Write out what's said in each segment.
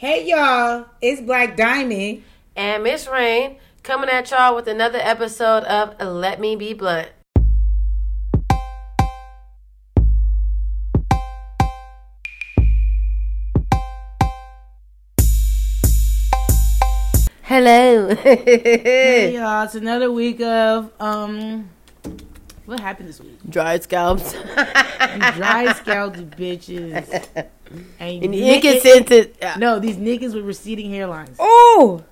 Hey y'all, it's Black Diamond and Miss Rain coming at y'all with another episode of Let Me Be Blunt. Hello. Hey y'all, it's another week of what happened this week? Dry scalps. Dry scalped bitches. And inconsistent. No, these niggas with receding hairlines. Oh!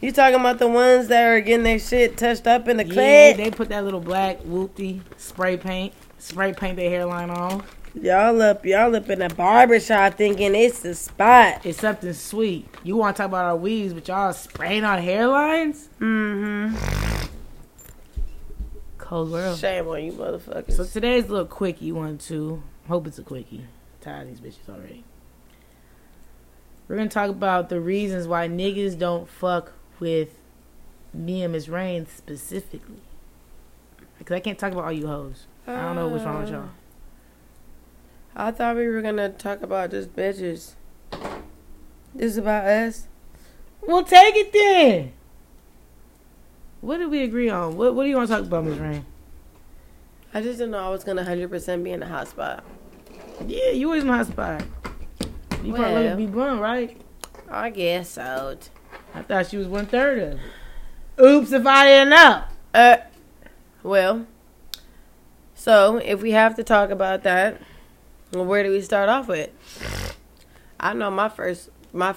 You talking about the ones that are getting their shit touched up in the clay? Yeah, they put that little black whoopty spray paint their hairline on. Y'all up in the barbershop thinking it's the spot. It's something sweet. You want to talk about our weaves, but y'all spraying on hairlines? Mm-hmm. Cold world. Shame on you motherfuckers. So today's a little quickie one, too. Hope it's a quickie. Tired of these bitches already. We're going to talk about the reasons why niggas don't fuck with me and Miss Rain specifically. Because I can't talk about all you hoes. I don't know what's wrong with y'all. I thought we were going to talk about just bitches. This is about us. Well, take it then. What did we agree on? What do you want to talk about, Miss Rain? I just didn't know I was going to 100% be in the hot spot. Yeah, you was in the hot spot. You probably let me be blunt, right? I guess so. I thought she was 1/3 of it. Oops, if I didn't know. Well, so if we have to talk about that, well, where do we start off with? I know my first. I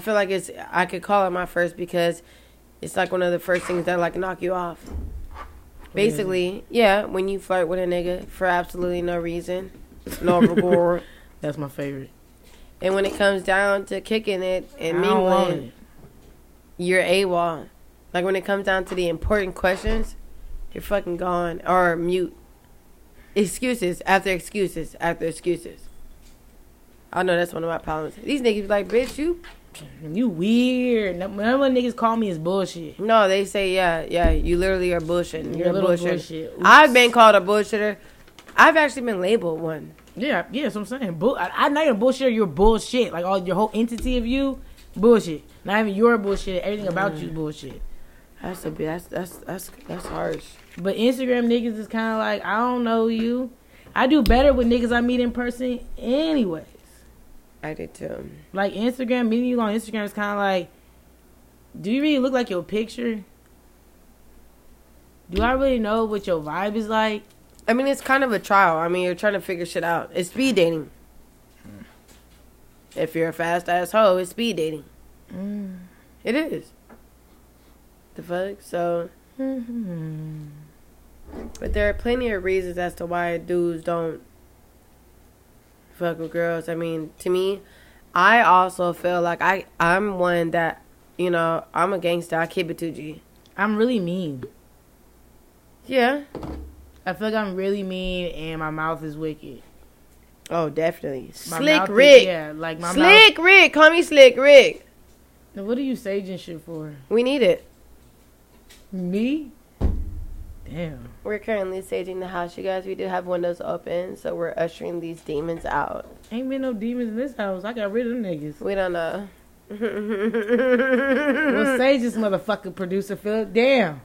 feel like I could call it my first because it's like one of the first things that like knock you off. Basically, yeah, when you flirt with a nigga for absolutely no reason, no reward. That's my favorite. And when it comes down to kicking it and mingling, you're AWOL. Like when it comes down to the important questions, you're fucking gone or mute. Excuses after excuses after excuses. I know that's one of my problems. These niggas be like, bitch, you weird. None of the niggas call me is bullshit. No, they say, yeah, you literally are bullshitting. You're a bullshit. I've been called a bullshitter. I've actually been labeled one. Yeah, that's what I'm saying. I'm not even a bullshitter. You're bullshit. Like all your whole entity of you, bullshit. Not even your bullshit. Everything about you, bullshit. That's harsh. But Instagram niggas is kind of like, I don't know you. I do better with niggas I meet in person anyways. I did too. Like Instagram, meeting you on Instagram is kind of like, do you really look like your picture? Do I really know what your vibe is like? I mean, it's kind of a trial. I mean, you're trying to figure shit out. It's speed dating. Mm. If you're a fast-ass hoe, it's speed dating. Mm. It is. The fuck? So... Mm-hmm. But there are plenty of reasons as to why dudes don't fuck with girls. I mean, to me, I also feel like I'm one that, you know, I'm a gangster. I keep it 2G. I'm really mean. Yeah. I feel like I'm really mean and my mouth is wicked. Oh, definitely. Slick Rick. Slick Rick. Call me Slick Rick. Now, what are you saging shit for? We need it. Me? Damn. We're currently saging the house, you guys. We do have windows open, so we're ushering these demons out. Ain't been no demons in this house. I got rid of them niggas. We don't know. We'll sage this motherfucking producer, Philip. Damn.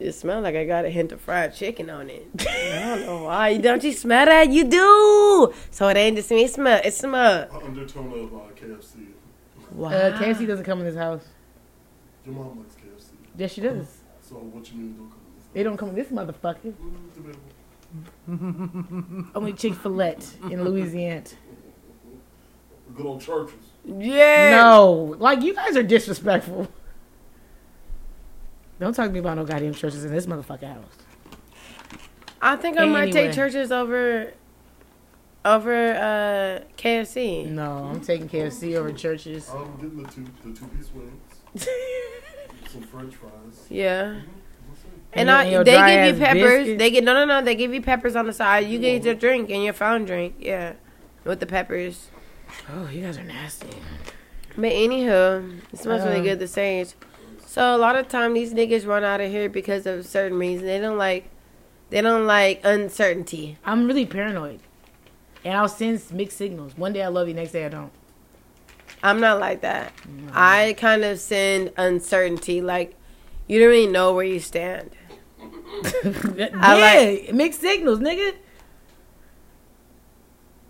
It smells like I got a hint of fried chicken on it. I don't know why. Don't you smell that? You do. So it ain't just me. It smells. Undertone of KFC. Wow. KFC doesn't come in this house. Your mom likes KFC. Yes, she does. So what you mean don't come in this house? They don't come in this motherfucker. Only Chick-fil-A in Louisiana. Good old churches. Yeah. No. Like, you guys are disrespectful. Don't talk to me about no goddamn churches in this motherfucking house. I think I might take churches over KFC. No, I'm taking KFC over churches. I'm getting the two-piece wings, some French fries. Yeah, and they give you peppers. Biscuits. They get no. They give you peppers on the side. You get your drink and your fountain drink. Yeah, with the peppers. Oh, you guys are nasty. But anywho, it smells really good. The sage. So a lot of time these niggas run out of here because of certain reasons. They don't like uncertainty. I'm really paranoid. And I'll send mixed signals. One day I love you, next day I don't. I'm not like that. No. I kind of send uncertainty. Like, you don't really know where you stand. Yeah, mixed signals, nigga.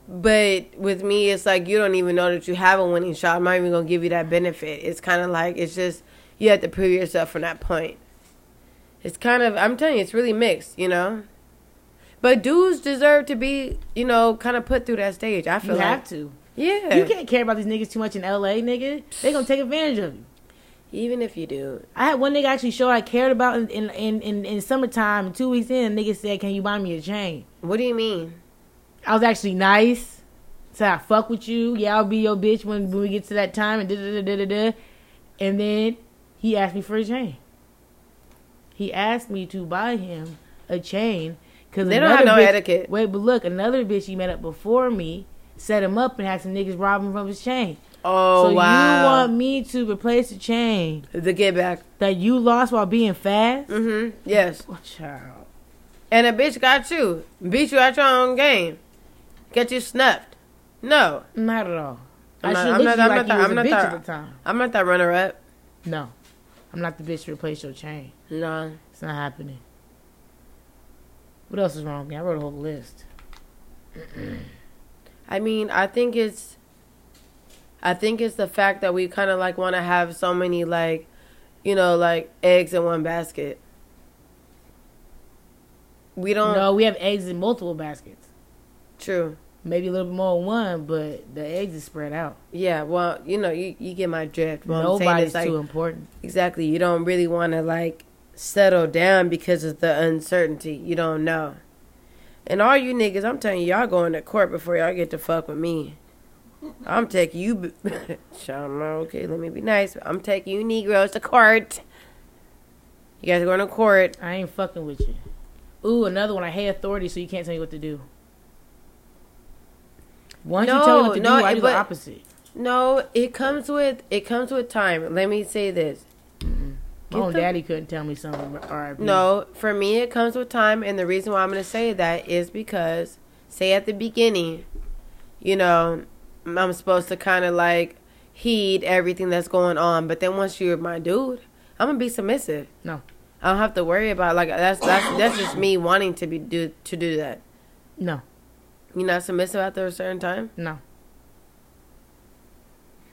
But with me, it's like you don't even know that you have a winning shot. I'm not even going to give you that benefit. It's kind of like, it's just, you have to prove yourself from that point. It's kind of, I'm telling you, it's really mixed, you know? But dudes deserve to be, you know, kind of put through that stage. I feel like. You have to. Yeah. You can't care about these niggas too much in LA, nigga. They're going to take advantage of you. Even if you do. I had one nigga actually show I cared about in summertime. 2 weeks in, a nigga said, can you buy me a chain? What do you mean? I was actually nice. So I fuck with you. Yeah, I'll be your bitch when we get to that time. And da-da-da-da-da-da. And then he asked me for a chain. He asked me to buy him a chain. Cause they don't have no etiquette. Wait, but look, another bitch he met up before me set him up and had some niggas rob him from his chain. Oh, wow. So you want me to replace the chain. The get back. That you lost while being fast? Mm-hmm. Yes. Oh, child. And a bitch got you. Beat you at your own game. Get you snuffed. No. Not at all. I'm not that runner-up. No. I'm not the bitch to replace your chain. No. It's not happening. What else is wrong with me? I wrote a whole list. I mean, I think it's the fact that we kind of, like, want to have so many, like, you know, like, eggs in one basket. We don't... No, we have eggs in multiple baskets. True. Maybe a little bit more in one, but the eggs is spread out. Yeah, well, you know, you get my drift. What Nobody's like, too important. Exactly. You don't really want to, like, settle down because of the uncertainty. You don't know. And all you niggas, I'm telling you, y'all going to court before y'all get to fuck with me. I'm taking you... Okay, let me be nice. I'm taking you Negroes to court. You guys are going to court. I ain't fucking with you. Ooh, another one. I hate authority, so you can't tell me what to do. Once you tell me what to do, I do the opposite. No, it comes with time. Let me say this. My own daddy couldn't tell me something. RIP. No, for me, it comes with time. And the reason why I'm going to say that is because, say at the beginning... You know, I'm supposed to kind of, like, heed everything that's going on. But then once you're my dude, I'm going to be submissive. No. I don't have to worry about, like, that's just me wanting to do that. No. You're not submissive after a certain time? No.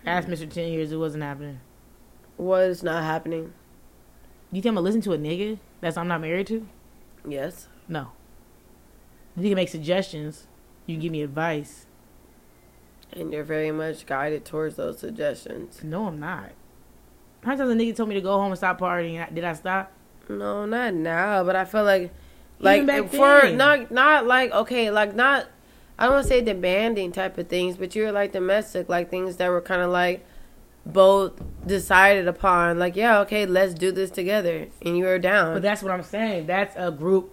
Ask Mr. 10 years, it wasn't happening. Was not happening. You think I'm going to listen to a nigga that's I'm not married to? Yes. No. You can make suggestions. You can give me advice. And you're very much guided towards those suggestions. No, I'm not. How many times a nigga told me to go home and stop partying? Did I stop? No, not now. But I feel like for not like okay, like not. I don't want to say demanding type of things, but you were like domestic, like things that were kind of like both decided upon. Like yeah, okay, let's do this together, and you were down. But that's what I'm saying. That's a group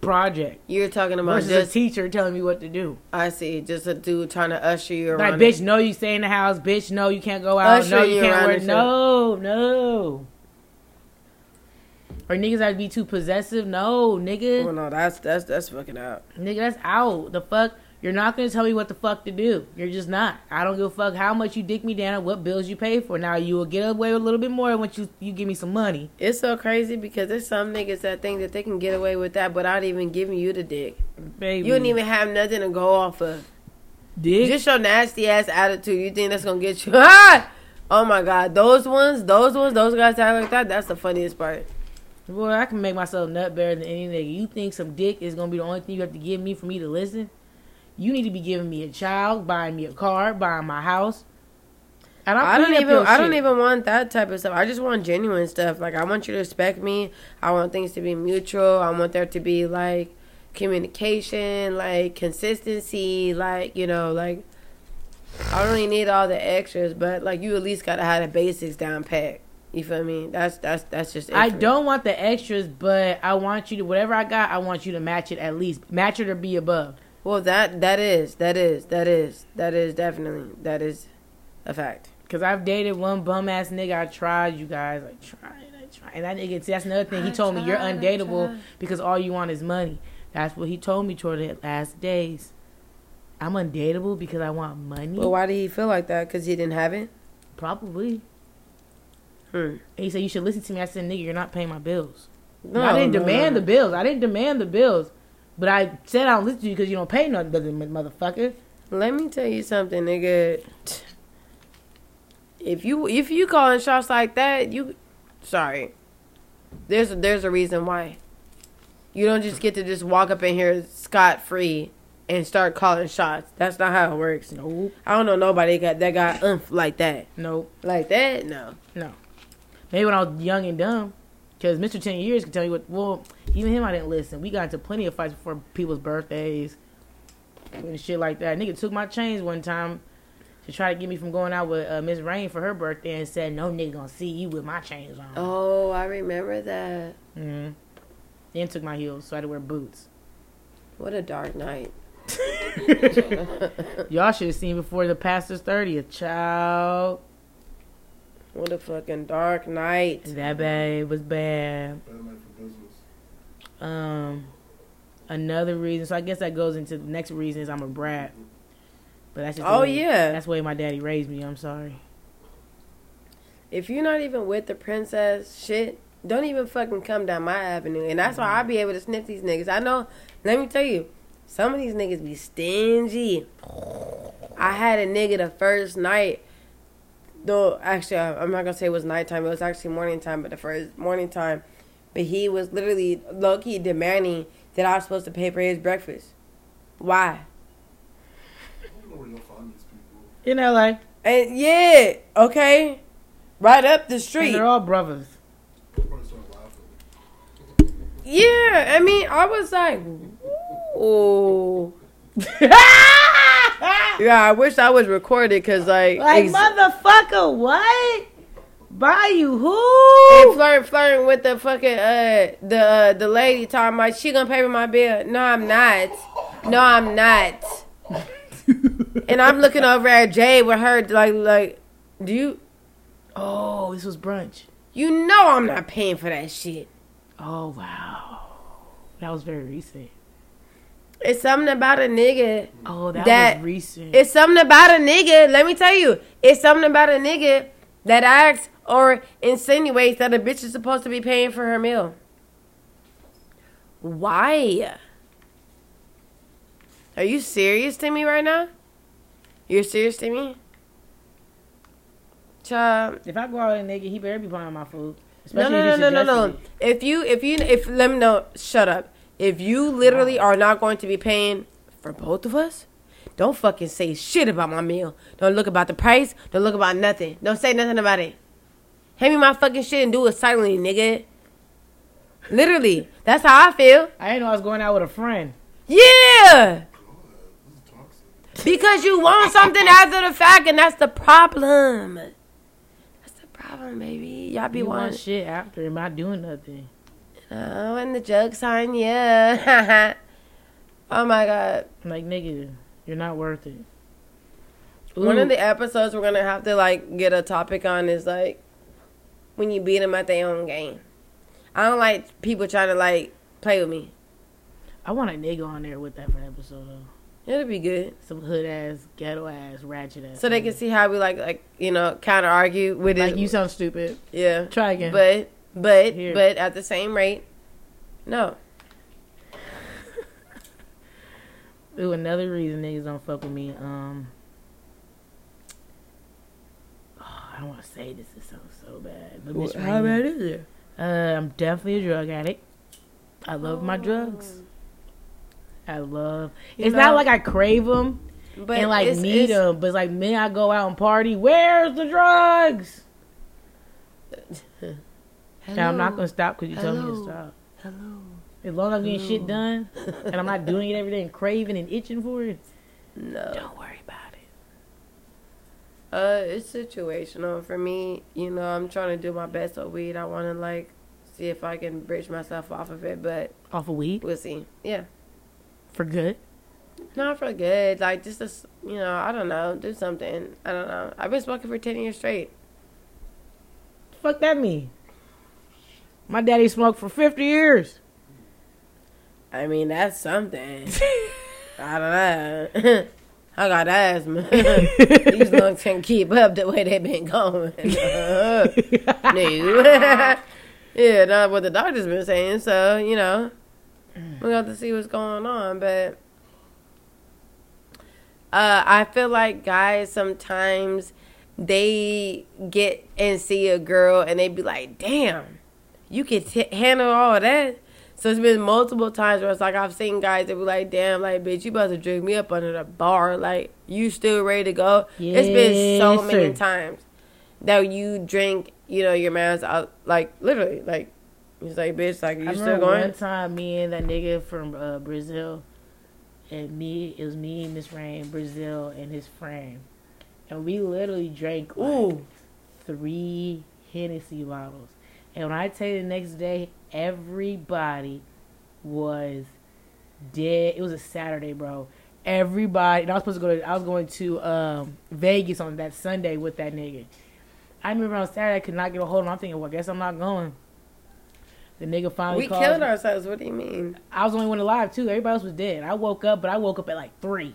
project. You're talking about versus just a teacher telling me what to do. I see. Just a dude trying to usher you around. Like, bitch, no, you stay in the house. Bitch, no, you can't go out. Usher no, you can't wear. No. Or niggas have to be too possessive. No, nigga. Well, no, that's fucking out. Nigga, that's out. The fuck? You're not going to tell me what the fuck to do. You're just not. I don't give a fuck how much you dick me down and what bills you pay for. Now, you will get away with a little bit more once you give me some money. It's so crazy because there's some niggas that think that they can get away with that without even giving you the dick. Baby. You don't even have nothing to go off of. Dick? Just your nasty-ass attitude. You think that's going to get you... Oh, my God. Those guys that act like that, that's the funniest part. Boy, I can make myself nut better than any nigga. You think some dick is going to be the only thing you have to give me for me to listen? You need to be giving me a child, buying me a car, buying my house. And I don't even want that type of stuff. I just want genuine stuff. Like, I want you to respect me. I want things to be mutual. I want there to be, like, communication, like, consistency, like, you know, like, I don't really need all the extras, but, like, you at least got to have the basics down pat. You feel me? That's just it. I don't want the extras, but I want you to, whatever I got, I want you to match it at least. Match it or be above. Well, that is a fact. Because I've dated one bum-ass nigga. I tried, you guys. I tried. And that nigga, see, that's another thing. He told me, you're undateable because all you want is money. That's what he told me toward the last days. I'm undateable because I want money. Well, why did he feel like that? Because he didn't have it? Probably. And he said, you should listen to me. I said, nigga, you're not paying my bills. No, I didn't demand the bills. I didn't demand the bills. But I said I don't listen to you because you don't pay nothing, motherfucker. Let me tell you something, nigga. If you calling shots like that, you... Sorry. There's a reason why. You don't just get to just walk up in here scot-free and start calling shots. That's not how it works. Nope. I don't know nobody that got oomph like that. Nope. Like that? No. No. Maybe when I was young and dumb, because Mr. 10 Years could tell you what... Well, even him, I didn't listen. We got into plenty of fights before people's birthdays and shit like that. Nigga took my chains one time to try to get me from going out with Miss Rain for her birthday and said, no nigga gonna see you with my chains on. Oh, I remember that. Mm-hmm. Then took my heels, so I had to wear boots. What a dark night. Y'all should have seen before the pastor's 30th, child. What a fucking dark night. That babe was bad. Bad night for business. Another reason. So I guess that goes into the next reason is I'm a brat. But that's just that's the way my daddy raised me. I'm sorry. If you're not even with the princess shit, don't even fucking come down my avenue. And that's why I be able to sniff these niggas. I know. Let me tell you, some of these niggas be stingy. I had a nigga the first night. No, actually, I'm not gonna say it was nighttime. It was actually morning time, but the first morning time. But he was literally low-key demanding that I was supposed to pay for his breakfast. Why? I don't know where you'll find these people. In LA. And yeah, okay. Right up the street. And they're all brothers. Yeah, I mean, I was like, ooh. Yeah, I wish I was recorded because, like motherfucker, what? By you who? And flirting with the fucking the lady talking about she gonna pay for my bill. No, I'm not. And I'm looking over at Jay with her like, do you? Oh, this was brunch. You know I'm not paying for that shit. Oh wow, that was very recent. It's something about a nigga. Oh, that was recent. It's something about a nigga. Let me tell you, it's something about a nigga that acts or insinuates that a bitch is supposed to be paying for her meal. Why? Are you serious to me right now? You're serious to me? Child. If I go out with a nigga, he better be buying my food. No. If let me know, shut up. If you literally are not going to be paying for both of us, don't fucking say shit about my meal. Don't look about the price. Don't look about nothing. Don't say nothing about it. Hand me my fucking shit and do it silently, nigga. Literally. That's how I feel. I didn't know I was going out with a friend. Yeah. Because you want something after the fact, and that's the problem. That's the problem, baby. Y'all be wanting shit after and not doing nothing. Oh, and the jug sign, yeah. Oh, my God. Like, nigga. You're not worth it. Ooh. One of the episodes we're going to have to, get a topic on is, when you beat them at their own game. I don't like people trying to, play with me. I want a nigga on there with that for an episode, though. It'll be good. Some hood-ass, ghetto-ass, ratchet-ass. So they can see how we, counter-argue with it. You sound stupid. Yeah. Try again. But at the same rate, no. Ooh, another reason niggas don't fuck with me. I don't want to say this. It sounds so bad. But how bad is it? I'm definitely a drug addict. I love my drugs. Not like I crave them, but and need them. But it's man, I go out and party. Where's the drugs? Now I'm not gonna stop because you told me to stop. Hello. As long as I'm getting shit done, and I'm not doing it every day and craving and itching for it, no, don't worry about it. It's situational for me. You know, I'm trying to do my best with weed. I want to, see if I can bridge myself off of it, but... Off of weed? We'll see. Yeah. For good? Not for good. I don't know. Do something. I don't know. I've been smoking for 10 years straight. Fuck that mean? My daddy smoked for 50 years. I mean, that's something. I don't know. I got asthma. These lungs can't keep up the way they been going. Yeah, that's what the doctor's been saying. So, you know, we got to see what's going on. But I feel like guys sometimes they get and see a girl and they be like, damn, you can handle all that. So it's been multiple times where it's like I've seen guys that be like, damn, like, bitch, you about to drink me up under the bar. Like, you still ready to go? Yes, it's been so many times that you drink, you know, your man's out, like, literally, like, it's like, bitch, like, you still going? One time, me and that nigga from Brazil, and it was me, Miss Rain, Brazil, and his friend. And we literally drank, like, 3 Hennessy bottles. And when I tell you the next day, everybody was dead. It was a Saturday, bro. Everybody, and I was going to Vegas on that Sunday with that nigga. I remember on Saturday, I could not get a hold of him. I'm thinking, well, I guess I'm not going. The nigga finally called. We killed ourselves. What do you mean? I was the only one alive, too. Everybody else was dead. I woke up, but I woke up at like 3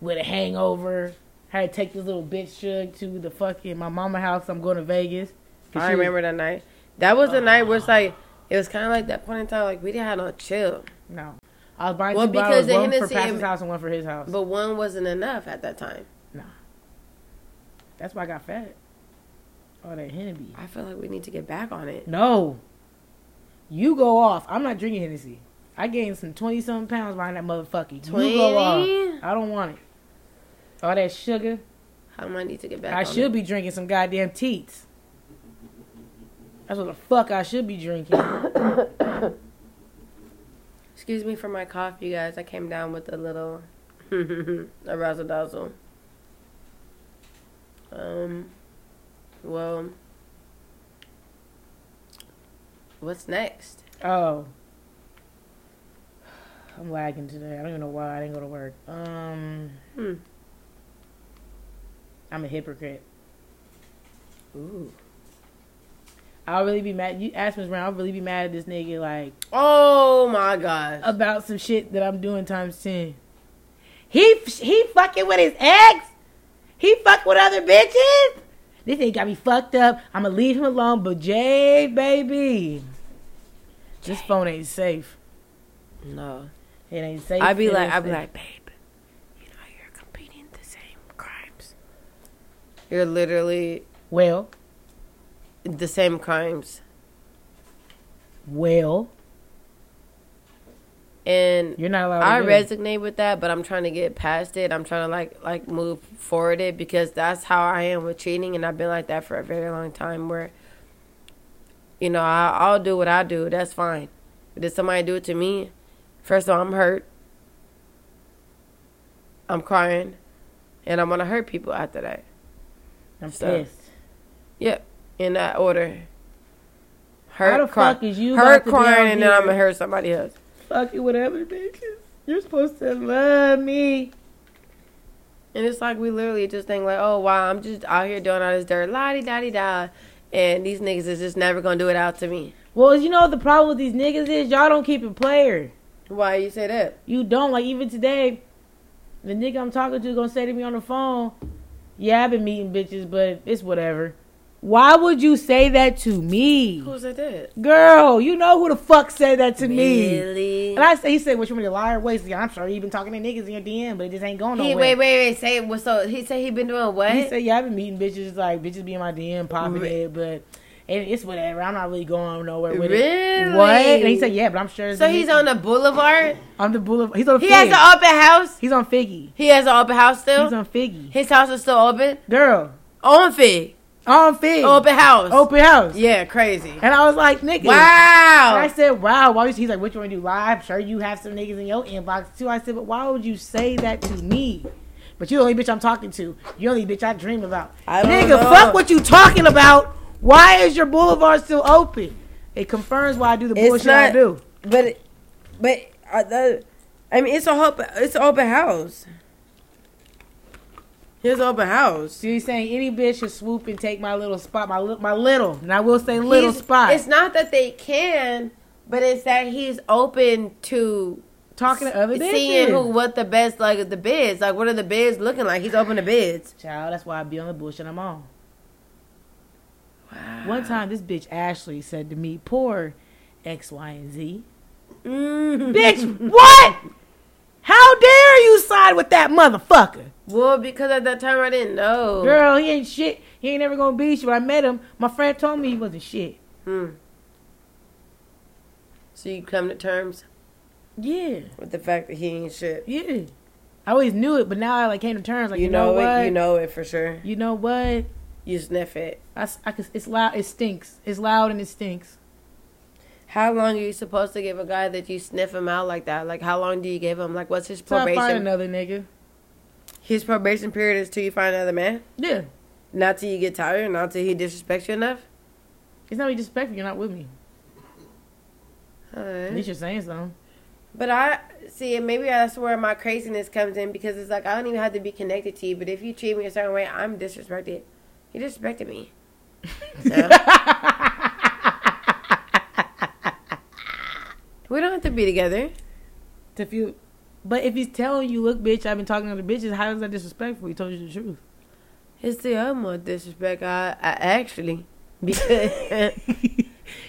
with a hangover. I had to take this little bitch Shug to the fucking my mama house. I'm going to Vegas. I remember that night. That was the night where it's like, it was kind of like that point in time, like, we didn't have no chill. No. I was buying 2 bottles, one for Pat's house and one for his house. But one wasn't enough at that time. No. That's why I got fat. Oh, that Hennessy. I feel like we need to get back on it. No. You go off. I'm not drinking Hennessy. I gained some 20-something pounds behind that motherfucker. 20? You go off. I don't want it. All that sugar. I might need to get back on it. I should be drinking some goddamn teats. That's what the fuck I should be drinking. Excuse me for my cough, you guys. I came down with a little razzle-dazzle. Well, what's next? Oh. I'm lagging today. I don't even know why I didn't go to work. I'm a hypocrite. Ooh. I'll really be mad. You asked Ms. Brown, I'll really be mad at this nigga, like... Oh, my gosh. About some shit that I'm doing times 10. He fucking with his ex? He fuck with other bitches? This nigga got me fucked up. I'm gonna leave him alone, but Jay, baby. Jay. This phone ain't safe. No. It ain't safe. I'd be like, babe, you know you're competing in the same crimes. You're literally... Well... The same crimes. Well. And you're not allowed to I resonate with that, but I'm trying to get past it. I'm trying to like move forward it because that's how I am with cheating, and I've been like that for a very long time where, you know, I'll do what I do. That's fine. But did somebody do it to me? First of all, I'm hurt. I'm crying. And I'm going to hurt people after that. I'm pissed. Yep. Yeah. In that order. Her crying and then I'm going to hurt somebody else. Fuck it, whatever, bitch. You're supposed to love me. And it's like we literally just think like, oh, wow, I'm just out here doing all this dirt. La-di-da-di-da. And these niggas is just never going to do it out to me. Well, you know what the problem with these niggas is? Y'all don't keep it player. Why you say that? You don't. Like, even today, the nigga I'm talking to is going to say to me on the phone, yeah, I've been meeting bitches, but it's whatever. Why would you say that to me? Who said that? Girl, you know who the fuck said that to me. Really? And he said, what you mean, a liar? Wait, I'm sorry, you been talking to niggas in your DM, but it just ain't going nowhere. Wait, say it. So he said he been doing what? He said, yeah, I've been meeting bitches, like, bitches be in my DM, popping it, but it's whatever. I'm not really going nowhere with it. Really? What? And he said, yeah, but I'm sure. So he's on the boulevard? On the boulevard. He's on Figgy. He has an open house? He's on Figgy. He has an open house still? He's on Figgy. His house is still open? Girl. On Fig. On Fig. Open house. Yeah, crazy. And I was like, nigga. Wow. And I said, wow. Why would you? He's like, what you want to do live? I'm sure you have some niggas in your inbox, too. I said, but why would you say that to me? But you the only bitch I'm talking to. You the only bitch I dream about. I don't know. Fuck what you talking about. Why is your boulevard still open? It confirms why I do the bullshit I do. But it's an open house. His open house. So he's saying any bitch should swoop and take my little spot, my little. And I will say little spot. It's not that they can, but it's that he's open to talking to other bitches. Seeing what the best, like, the bids. Like, what are the bids looking like? He's open to bids. Child, that's why I be on the bullshit I'm on. Wow. One time, this bitch Ashley said to me, poor X, Y, and Z. Mm. Bitch, what? How dare you side with that motherfucker? Well, because at that time I didn't know. Girl, he ain't shit. He ain't never gonna be shit. When I met him, my friend told me he wasn't shit. Hmm. So you come to terms? Yeah. With the fact that he ain't shit? Yeah. I always knew it, but now I like came to terms. Like, you know it, you know it for sure. You know what? You sniff it. It's loud. It stinks. It's loud and it stinks. How long are you supposed to give a guy that you sniff him out like that? Like, how long do you give him? Like, what's his probation? Till I find another nigga. His probation period is till you find another man? Yeah. Not till you get tired? Not till he disrespects you enough? It's not he disrespects you. You're not with me. All right. At least you're saying something. But maybe that's where my craziness comes in, because it's like, I don't even have to be connected to you, but if you treat me a certain way, I'm disrespected. You disrespected me. So. We don't have to be together. But if he's telling you, look, bitch, I've been talking to other bitches, how is that disrespectful? He told you the truth. It's the utmost disrespect. I actually. Because,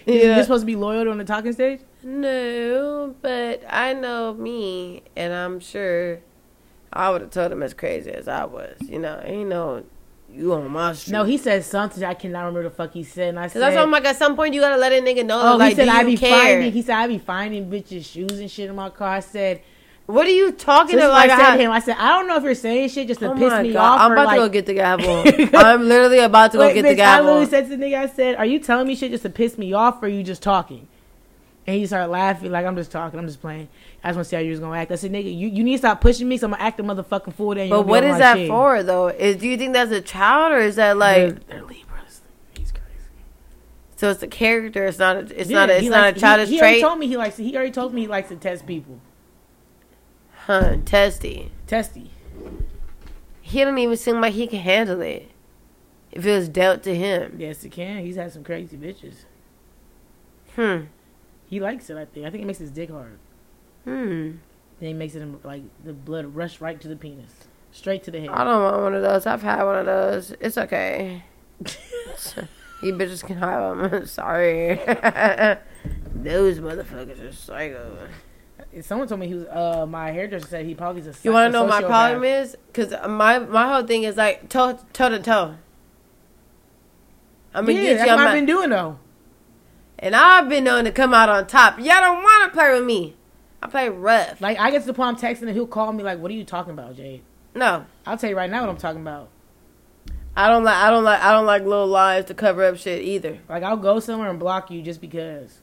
You're supposed to be loyal on the talking stage? No, but I know me, and I'm sure I would have told him as crazy as I was. You know, you on my street. No, he said something. I cannot remember the fuck he said. And I said, that's like, at some point you gotta let a nigga know. Oh, like, he said, I be finding bitches' shoes and shit in my car. I said, what are you talking about? Like, I said to him, I said, I don't know if you're saying shit just to piss me off. I'm about to go get the gavel. I'm literally about to go get the gavel. I literally said to the nigga, I said, are you telling me shit just to piss me off, or are you just talking? And he started laughing, like, I'm just talking, I'm just playing. I just want to see how you was going to act. I said, nigga, you need to stop pushing me, so I'm going to act a motherfucking fool. Then. But what is that shit for, though? Do you think that's a child, or is that, like... They're Libras. He's crazy. So it's a character. It's not a, it's not a childish trait? He already told me he likes to test people. Huh, testy. He don't even seem like he can handle it if it was dealt to him. Yes, he can. He's had some crazy bitches. He likes it, I think. I think it makes his dick hard. Then he makes it, like, the blood rush right to the penis. Straight to the head. I don't want one of those. I've had one of those. It's okay. You bitches can have them. Sorry. Those motherfuckers are psycho. Someone told me he was, my hairdresser said he probably is a psycho. You want to know what my problem is? Because my whole thing is, like, toe to toe. That's what I've been doing, though. And I've been known to come out on top. Y'all don't want to play with me. I play rough. Like, I get to the point I'm texting and he'll call me like, what are you talking about, Jade? No. I'll tell you right now what I'm talking about. I don't like little lies to cover up shit either. Like, I'll go somewhere and block you just because.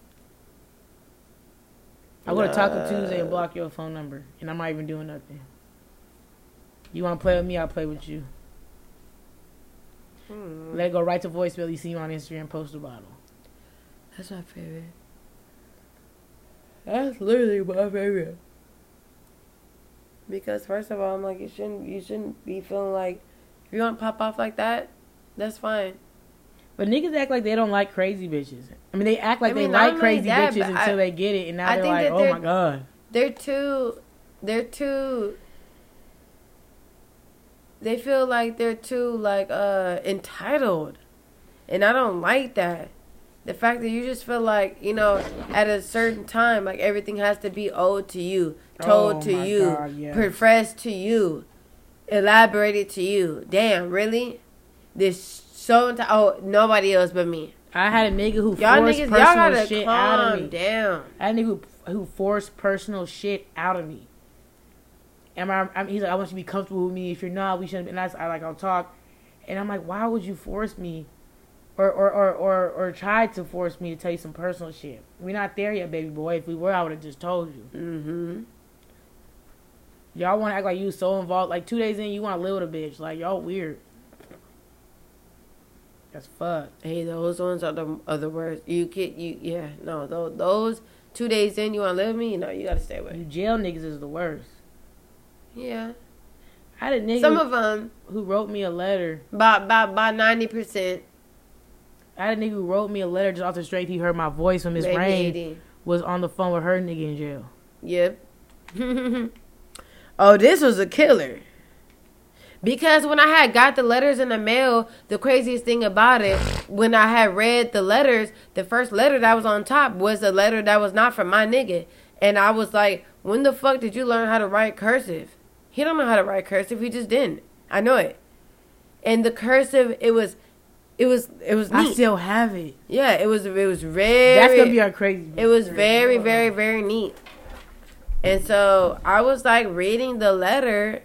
I'll go to Taco Tuesday and block your phone number. And I'm not even doing nothing. You want to play with me, I'll play with you. Let it go right to voicemail. You see you on Instagram, post a bottle. That's my favorite. That's literally my favorite. Because first of all, I'm like, you shouldn't be feeling like, if you want to pop off like that, that's fine. But niggas act like they don't like crazy bitches. I mean, they act like they like crazy bitches until they get it, and now they're like, oh my god. They feel like they're too, like, entitled. And I don't like that. The fact that you just feel like, you know, at a certain time, like, everything has to be owed to you, told to you, professed to you, elaborated to you. Damn, really? Nobody else but me. I had a nigga who forced personal shit out of me. Damn. I had a nigga who forced personal shit out of me. And he's like, I want you to be comfortable with me. If you're not, we shouldn't. And I'll talk. And I'm like, why would you force me? Or tried to force me to tell you some personal shit. We're not there yet, baby boy. If we were, I would have just told you. Y'all want to act like you so involved. Like, 2 days in, you want to live with a bitch. Like, y'all weird. That's fucked. Hey, those ones are the worst. Those 2 days in, you want to live with me? No, you got to stay away. You jail niggas is the worst. Yeah. I had a nigga some of them who wrote me a letter. By 90%. I had a nigga who wrote me a letter just off the straight. He heard my voice when Miss Rain was on the phone with her nigga in jail. Yep. Oh, this was a killer. Because when I had got the letters in the mail, the craziest thing about it, when I had read the letters, the first letter that was on top was a letter that was not from my nigga. And I was like, when the fuck did you learn how to write cursive? He don't know how to write cursive. He just didn't. I know it. And the cursive, it was neat. I still have it. Yeah, it was very. That's going to be our crazy. It was very, very, very neat. And so I was like reading the letter.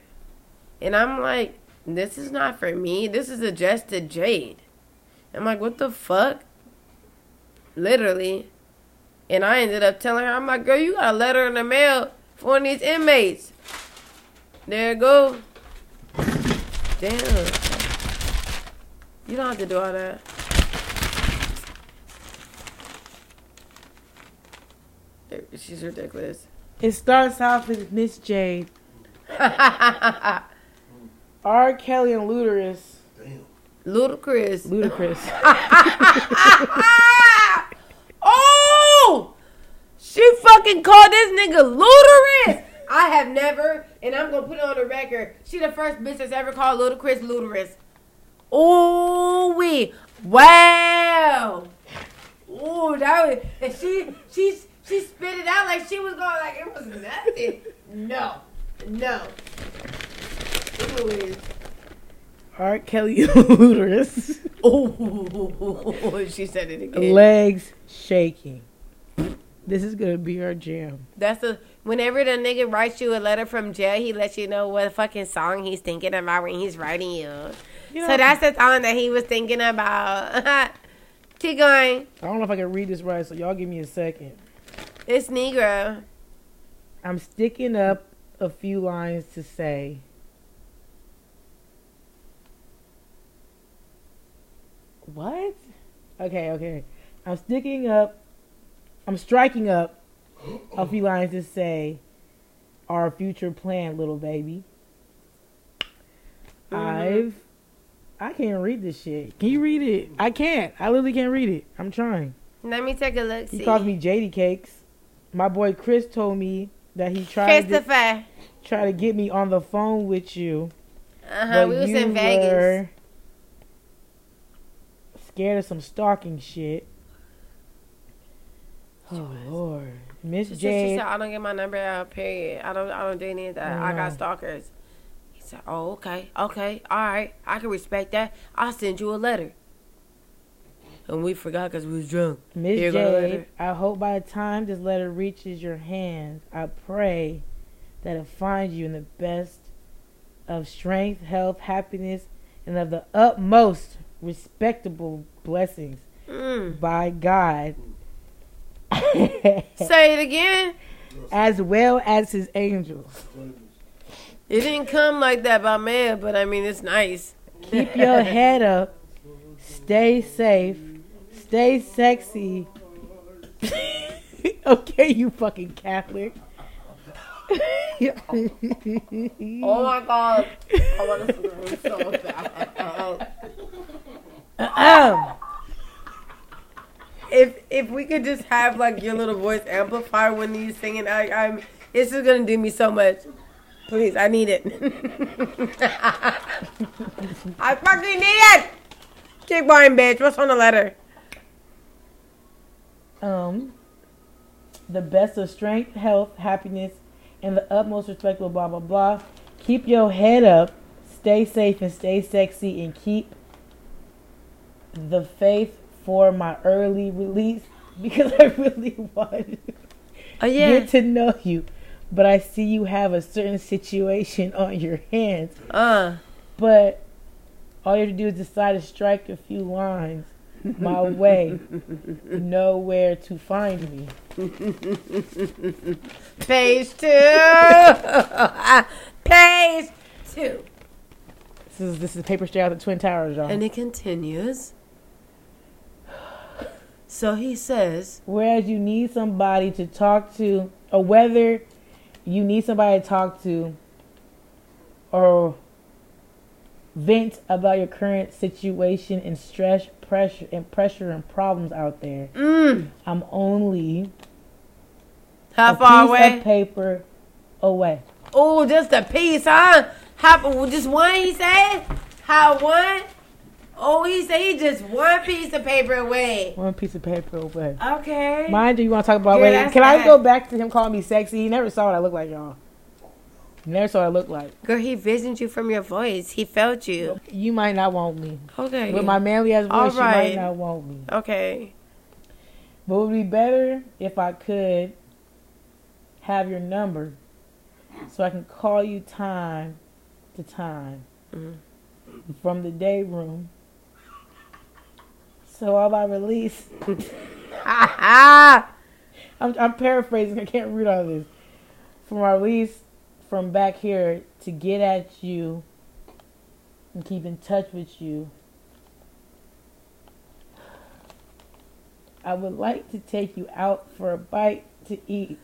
And I'm like, this is not for me. This is addressed to Jade. I'm like, what the fuck? Literally. And I ended up telling her, I'm like, girl, you got a letter in the mail for one of these inmates. There it go. Damn. You don't have to do all that. She's ridiculous. It starts off with Miss Jade. R. Kelly and Ludacris. Damn. Ludacris. Oh! She fucking called this nigga Ludacris. I have never, and I'm going to put it on the record, she the first bitch that's ever called Ludacris. Oh, wee. Wow. Oh, that was, and she spit it out like she was going, like it was nothing. No. Anyways. R. Kelly Ludacris. Oh, she said it again. Legs shaking. This is going to be our jam. That's the whenever the nigga writes you a letter from jail, he lets you know what fucking song he's thinking about when he's writing you. Yeah. So that's the song that he was thinking about. Keep going. I don't know if I can read this right, so y'all give me a second. It's Negro. I'm sticking up a few lines to say. What? Okay. I'm striking up a few lines to say our future plan, little baby. Mm-hmm. I can't read this shit. Can you read it? I can't. I literally can't read it. I'm trying. Let me take a look. He calls me JD Cakes. My boy Chris told me that he tried to get me on the phone with you. We was in Vegas. Scared of some stalking shit. Oh Lord, Miss Jade. She said, "I don't get my number out. Period. I don't do any of that. I got stalkers." He said, "Oh, okay, all right. I can respect that. I'll send you a letter." And we forgot because we was drunk. Miss Jade, I hope by the time this letter reaches your hands, I pray that it finds you in the best of strength, health, happiness, and of the utmost respectable blessings by God. Say it again. As well as his angels. It didn't come like that by man, but I mean, it's nice. Keep your head up. Stay safe. Stay sexy. Okay, you fucking Catholic. Oh my God. I want to see the room so bad. If we could just have like your little voice amplifier when you're singing, I'm. This is gonna do me so much. Please, I need it. I fucking need it. Keep going, bitch. What's on the letter? The best of strength, health, happiness, and the utmost respectful. Blah blah blah. Keep your head up. Stay safe and stay sexy and keep the faith for my early release because I really want get to know you, but I see you have a certain situation on your hands. But all you have to do is decide to strike a few lines my way. Know where to find me. Page two. This is paper straight out of the Twin Towers, y'all. And it continues. So he says, whereas you need somebody to talk to, or whether you need somebody to talk to, or vent about your current situation and stress, pressure and problems out there. I'm only how a far piece away? Of paper away. Oh, just a piece, huh? How, just one, he said? How one? Oh, he said he just one piece of paper away. One piece of paper away. Okay. Mind you, you want to talk about wait? Can I go back to him calling me sexy? He never saw what I look like, y'all. Never saw what I look like. Girl, he visioned you from your voice. He felt you. You might not want me. Okay. With my manly ass voice, right. You might not want me. Okay. But it would be better if I could have your number so I can call you time to time. Mm-hmm. From the day room. So all I release. I'm paraphrasing. I can't read all this. From my release from back here to get at you and keep in touch with you. I would like to take you out for a bite to eat.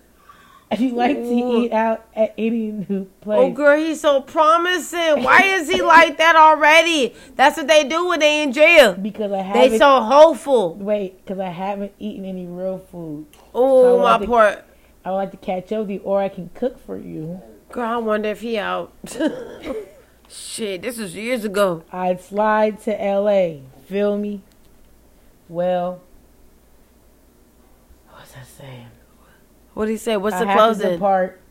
If you like to eat out at any new place. Oh, girl, he's so promising. Why is he like that already? That's what they do when they in jail. Because I haven't. They so hopeful. Wait, because I haven't eaten any real food. Oh, so my poor. I would like to catch up with you, or I can cook for you. Girl, I wonder if he out. Shit, this was years ago. I'd slide to L.A. Feel me? Well, what's that saying? What'd he say? What's the closing? I have to depart.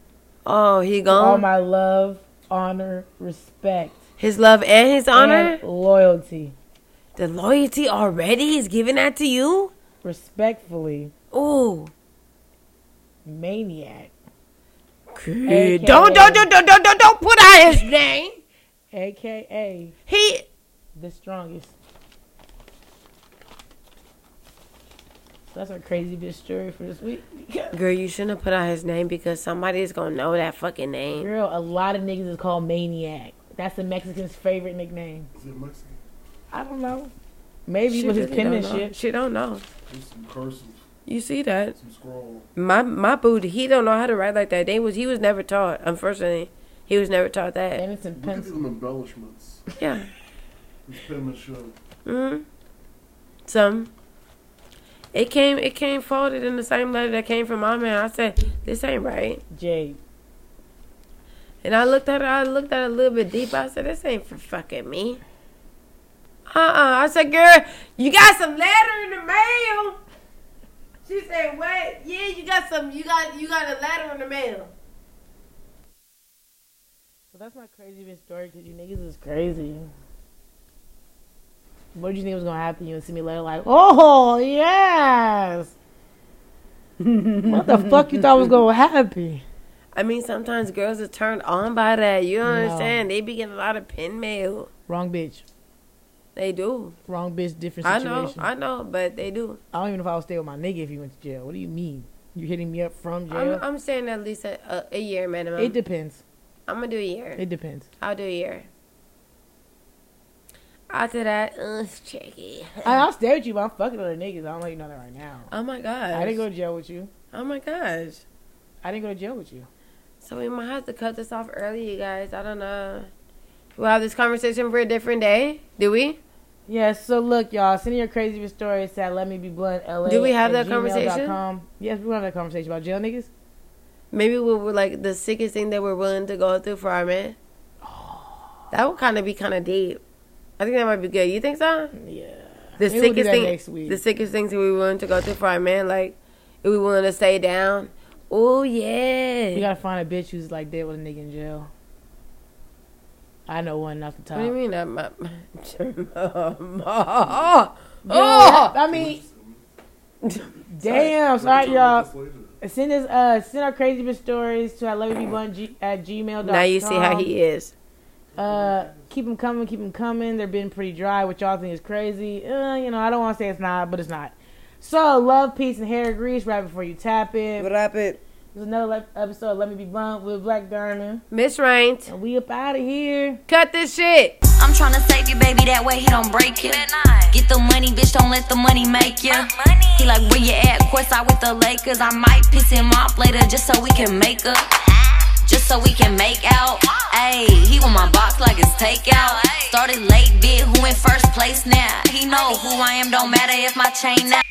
Oh, he gone? All my love, honor, respect. His love and his honor? And loyalty. The loyalty already? He's giving that to you? Respectfully. Ooh. Maniac. AKA, don't put out his name. AKA. He. The strongest. That's our crazy bitch story for this week. Girl, you shouldn't have put out his name because somebody's going to know that fucking name. Girl, a lot of niggas is called Maniac. That's the Mexican's favorite nickname. Is it Mexican? I don't know. Maybe she with his pen and shit. She don't know. There's some curses. You see that? Some scroll. My booty, he don't know how to write like that. He was never taught, unfortunately. He was never taught that. And it's in pencil. Look at them embellishments. Yeah. It's penmanship. Mm-hmm. Some. It came folded in the same letter that came from my man. I said, this ain't right. Jade. And I looked at it a little bit deeper. I said, this ain't for fucking me. I said, girl, you got some letter in the mail. She said, what? Yeah, you got a letter in the mail. Well, that's my crazy bitch story because you niggas is crazy. What did you think was going to happen? You would see me later like, oh, yes. What the fuck you thought was going to happen? I mean, sometimes girls are turned on by that. You don't understand? They be getting a lot of pen mail. Wrong bitch. They do. Wrong bitch, different situation. I know, but they do. I don't even know if I would stay with my nigga if you went to jail. What do you mean? You hitting me up from jail? I'm saying at least a year minimum. It depends. I'm going to do a year. It depends. I'll do a year. After that, it's tricky. I'll stay with you, but I'm fucking other niggas. I don't let you know that right now. Oh, my gosh. I didn't go to jail with you. Oh, my gosh. I didn't go to jail with you. So we might have to cut this off early, you guys. I don't know. We'll have this conversation for a different day. Do we? Yes. Yeah, so, look, y'all. Send your crazy stories at LetMeBeBluntLA. Do we have that conversation? Yes, we'll have that conversation about jail niggas. Maybe we were, like, the sickest thing that we're willing to go through for our man. Oh. That would kind of be kind of deep. I think that might be good. You think so? Yeah. The sickest things that we willing to go through for our man, like, if we willing to stay down. Oh, yeah. You gotta find a bitch who's, like, dead with a nigga in jail. I know one off the top. What do you mean? Damn. Sorry, y'all. Send our crazy bitch stories to LetMeBeBlunt@gmail.com. Now you see how he is. Keep them coming. They're been pretty dry, which y'all think is crazy. I don't want to say it's not, but it's not. So, love, peace, and hair grease right before you tap it. Wrap it. There's another episode of Let Me Be Blunt with Black Diamond. Miss Raint. And we up out of here. Cut this shit. I'm trying to save you, baby, that way he don't break you. Get the money, bitch, don't let the money make you. He like, where you at? Courtside with the Lakers. I might piss him off later just so we can make up. Just so we can make out. Ayy, he want my box like it's takeout. Started late, bitch, who in first place now? He know who I am, don't matter if my chain now.